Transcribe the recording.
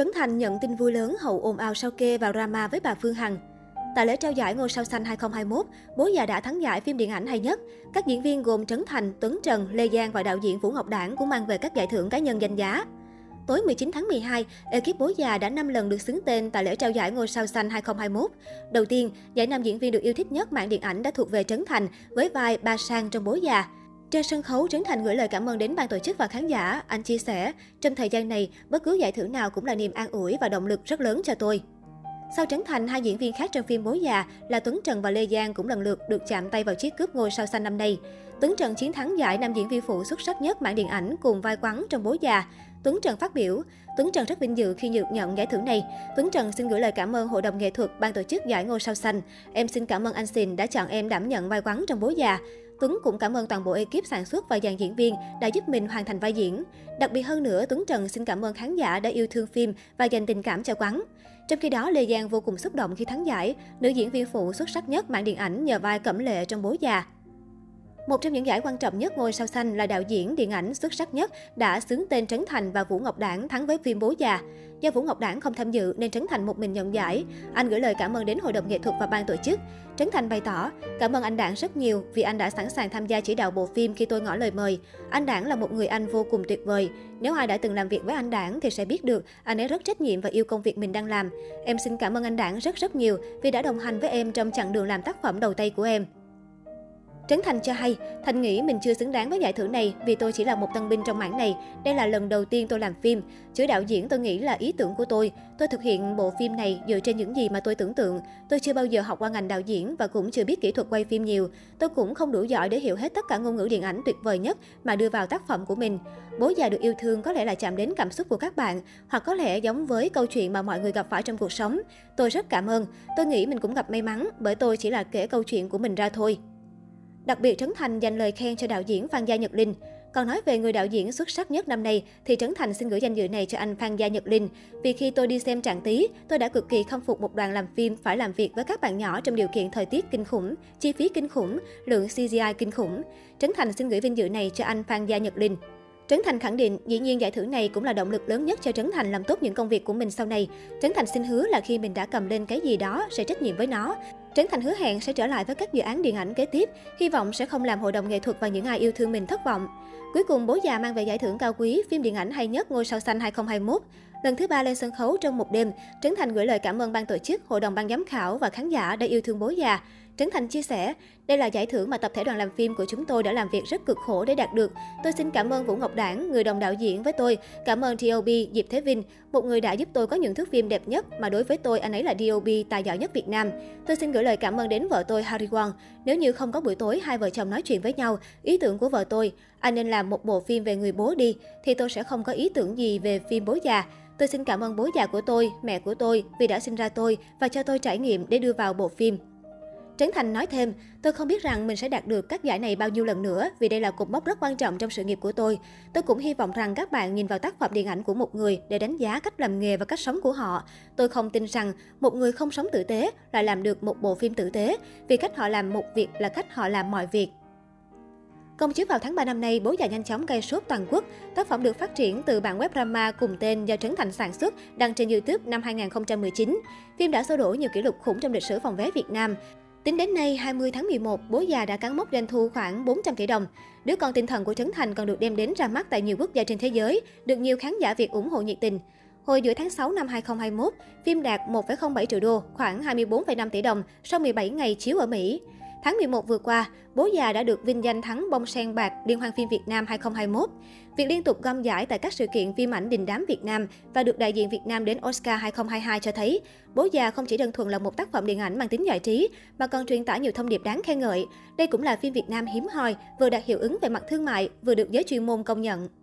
Trấn Thành nhận tin vui lớn hậu ồn ào sao kê vào drama với bà Phương Hằng. Tại lễ trao giải Ngôi Sao Xanh 2021, bố già đã thắng giải phim điện ảnh hay nhất. Các diễn viên gồm Trấn Thành, Tuấn Trần, Lê Giang và đạo diễn Vũ Ngọc Đãng cũng mang về các giải thưởng cá nhân danh giá. Tối 19 tháng 12, ekip bố già đã 5 lần được xướng tên tại lễ trao giải Ngôi Sao Xanh 2021. Đầu tiên, giải nam diễn viên được yêu thích nhất mảng điện ảnh đã thuộc về Trấn Thành với vai Ba Sang trong Bố Già. Trên sân khấu, Trấn Thành gửi lời cảm ơn đến ban tổ chức và khán giả. Anh chia sẻ, trong thời gian này, bất cứ giải thưởng nào cũng là niềm an ủi và động lực rất lớn cho tôi. Sau Trấn Thành, hai diễn viên khác trong phim Bố Già là Tuấn Trần và Lê Giang cũng lần lượt được chạm tay vào chiếc cúp Ngôi Sao Xanh năm nay. Tuấn Trần chiến thắng giải nam diễn viên phụ xuất sắc nhất mảng điện ảnh cùng vai Quắn trong Bố Già. Tuấn Trần phát biểu, Tuấn Trần rất vinh dự khi được nhận giải thưởng này. Tuấn Trần xin gửi lời cảm ơn Hội đồng Nghệ thuật, ban tổ chức giải Ngôi Sao Xanh. Em xin cảm ơn anh Sìn đã chọn em đảm nhận vai Quắn trong Bố Già. Tuấn cũng cảm ơn toàn bộ ekip sản xuất và dàn diễn viên đã giúp mình hoàn thành vai diễn. Đặc biệt hơn nữa, Tuấn Trần xin cảm ơn khán giả đã yêu thương phim và dành tình cảm cho Quắn. Trong khi đó, Lê Giang vô cùng xúc động khi thắng giải, nữ diễn viên phụ xuất sắc nhất mảng điện ảnh nhờ vai Cẩm Lệ trong Bố Già. Một trong những giải quan trọng nhất Ngôi Sao Xanh là đạo diễn điện ảnh xuất sắc nhất đã xướng tên Trấn Thành và Vũ Ngọc Đãng thắng với phim Bố Già. Do Vũ Ngọc Đãng không tham dự nên Trấn Thành một mình nhận giải. Anh gửi lời cảm ơn đến Hội đồng Nghệ thuật và ban tổ chức. Trấn Thành bày tỏ, cảm ơn anh Đãng rất nhiều vì anh đã sẵn sàng tham gia chỉ đạo bộ phim khi tôi ngỏ lời mời. Anh Đãng là một người anh vô cùng tuyệt vời. Nếu ai đã từng làm việc với anh Đãng thì sẽ biết được anh ấy rất trách nhiệm và yêu công việc mình đang làm. Em xin cảm ơn anh Đãng rất nhiều vì đã đồng hành với em trong chặng đường làm tác phẩm đầu tay của em. Trấn Thành cho hay, Thành nghĩ mình chưa xứng đáng với giải thưởng này vì tôi chỉ là một tân binh trong mảng này. Đây là lần đầu tiên tôi làm phim. Chữ đạo diễn tôi nghĩ là ý tưởng của tôi. Tôi thực hiện bộ phim này dựa trên những gì mà tôi tưởng tượng. Tôi chưa bao giờ học qua ngành đạo diễn và cũng chưa biết kỹ thuật quay phim nhiều. Tôi cũng không đủ giỏi để hiểu hết tất cả ngôn ngữ điện ảnh tuyệt vời nhất mà đưa vào tác phẩm của mình. Bố Già được yêu thương có lẽ là chạm đến cảm xúc của các bạn, hoặc có lẽ giống với câu chuyện mà mọi người gặp phải trong cuộc sống. Tôi rất cảm ơn. Tôi nghĩ mình cũng gặp may mắn bởi tôi chỉ là kể câu chuyện của mình ra thôi. Đặc biệt, Trấn Thành dành lời khen cho đạo diễn Phan Gia Nhật Linh. Còn nói về người đạo diễn xuất sắc nhất năm nay, thì Trấn Thành xin gửi danh dự này cho anh Phan Gia Nhật Linh. Vì khi tôi đi xem Trạng Tí, tôi đã cực kỳ khâm phục một đoàn làm phim phải làm việc với các bạn nhỏ trong điều kiện thời tiết kinh khủng, chi phí kinh khủng, lượng CGI kinh khủng. Trấn Thành xin gửi vinh dự này cho anh Phan Gia Nhật Linh. Trấn Thành khẳng định, dĩ nhiên giải thưởng này cũng là động lực lớn nhất cho Trấn Thành làm tốt những công việc của mình sau này. Trấn Thành xin hứa là khi mình đã cầm lên cái gì đó, sẽ trách nhiệm với nó. Trấn Thành hứa hẹn sẽ trở lại với các dự án điện ảnh kế tiếp, hy vọng sẽ không làm Hội đồng Nghệ thuật và những ai yêu thương mình thất vọng. Cuối cùng, Bố Già mang về giải thưởng cao quý phim điện ảnh hay nhất Ngôi Sao Xanh 2021. Lần thứ ba lên sân khấu trong một đêm, Trấn Thành gửi lời cảm ơn ban tổ chức, Hội đồng ban giám khảo và khán giả đã yêu thương Bố Già. Trấn Thành chia sẻ, đây là giải thưởng mà tập thể đoàn làm phim của chúng tôi đã làm việc rất cực khổ để đạt được. Tôi xin cảm ơn Vũ Ngọc Đãng, người đồng đạo diễn với tôi. Cảm ơn DOB, Diệp Thế Vinh, một người đã giúp tôi có những thước phim đẹp nhất mà đối với tôi anh ấy là DOB tài giỏi nhất Việt Nam. Tôi xin gửi lời cảm ơn đến vợ tôi Hari Won. Nếu như không có buổi tối hai vợ chồng nói chuyện với nhau, ý tưởng của vợ tôi, anh nên làm một bộ phim về người bố đi, thì tôi sẽ không có ý tưởng gì về phim Bố Già. Tôi xin cảm ơn bố già của tôi, mẹ của tôi vì đã sinh ra tôi và cho tôi trải nghiệm để đưa vào bộ phim. Trấn Thành nói thêm, tôi không biết rằng mình sẽ đạt được các giải này bao nhiêu lần nữa vì đây là cột mốc rất quan trọng trong sự nghiệp của tôi. Tôi cũng hy vọng rằng các bạn nhìn vào tác phẩm điện ảnh của một người để đánh giá cách làm nghề và cách sống của họ. Tôi không tin rằng một người không sống tử tế lại làm được một bộ phim tử tế vì cách họ làm một việc là cách họ làm mọi việc. Công chiếu vào tháng 3 năm nay, Bố Già nhanh chóng gây sốt toàn quốc. Tác phẩm được phát triển từ bản web drama cùng tên do Trấn Thành sản xuất, đăng trên YouTube năm 2019. Phim đã xô đổ nhiều kỷ lục khủng trong lịch sử phòng vé Việt Nam. Tính đến nay, 20 tháng 11, Bố Già đã cán mốc doanh thu khoảng 400 tỷ đồng. Đứa con tinh thần của Trấn Thành còn được đem đến ra mắt tại nhiều quốc gia trên thế giới, được nhiều khán giả Việt ủng hộ nhiệt tình. Hồi giữa tháng 6 năm 2021, phim đạt 1,07 triệu đô, khoảng 24,5 tỷ đồng sau 17 ngày chiếu ở Mỹ. Tháng 11 vừa qua, Bố Già đã được vinh danh thắng bông sen bạc Liên hoan phim Việt Nam 2021. Việc liên tục gom giải tại các sự kiện phim ảnh đình đám Việt Nam và được đại diện Việt Nam đến Oscar 2022 cho thấy, Bố Già không chỉ đơn thuần là một tác phẩm điện ảnh mang tính giải trí, mà còn truyền tải nhiều thông điệp đáng khen ngợi. Đây cũng là phim Việt Nam hiếm hoi, vừa đạt hiệu ứng về mặt thương mại, vừa được giới chuyên môn công nhận.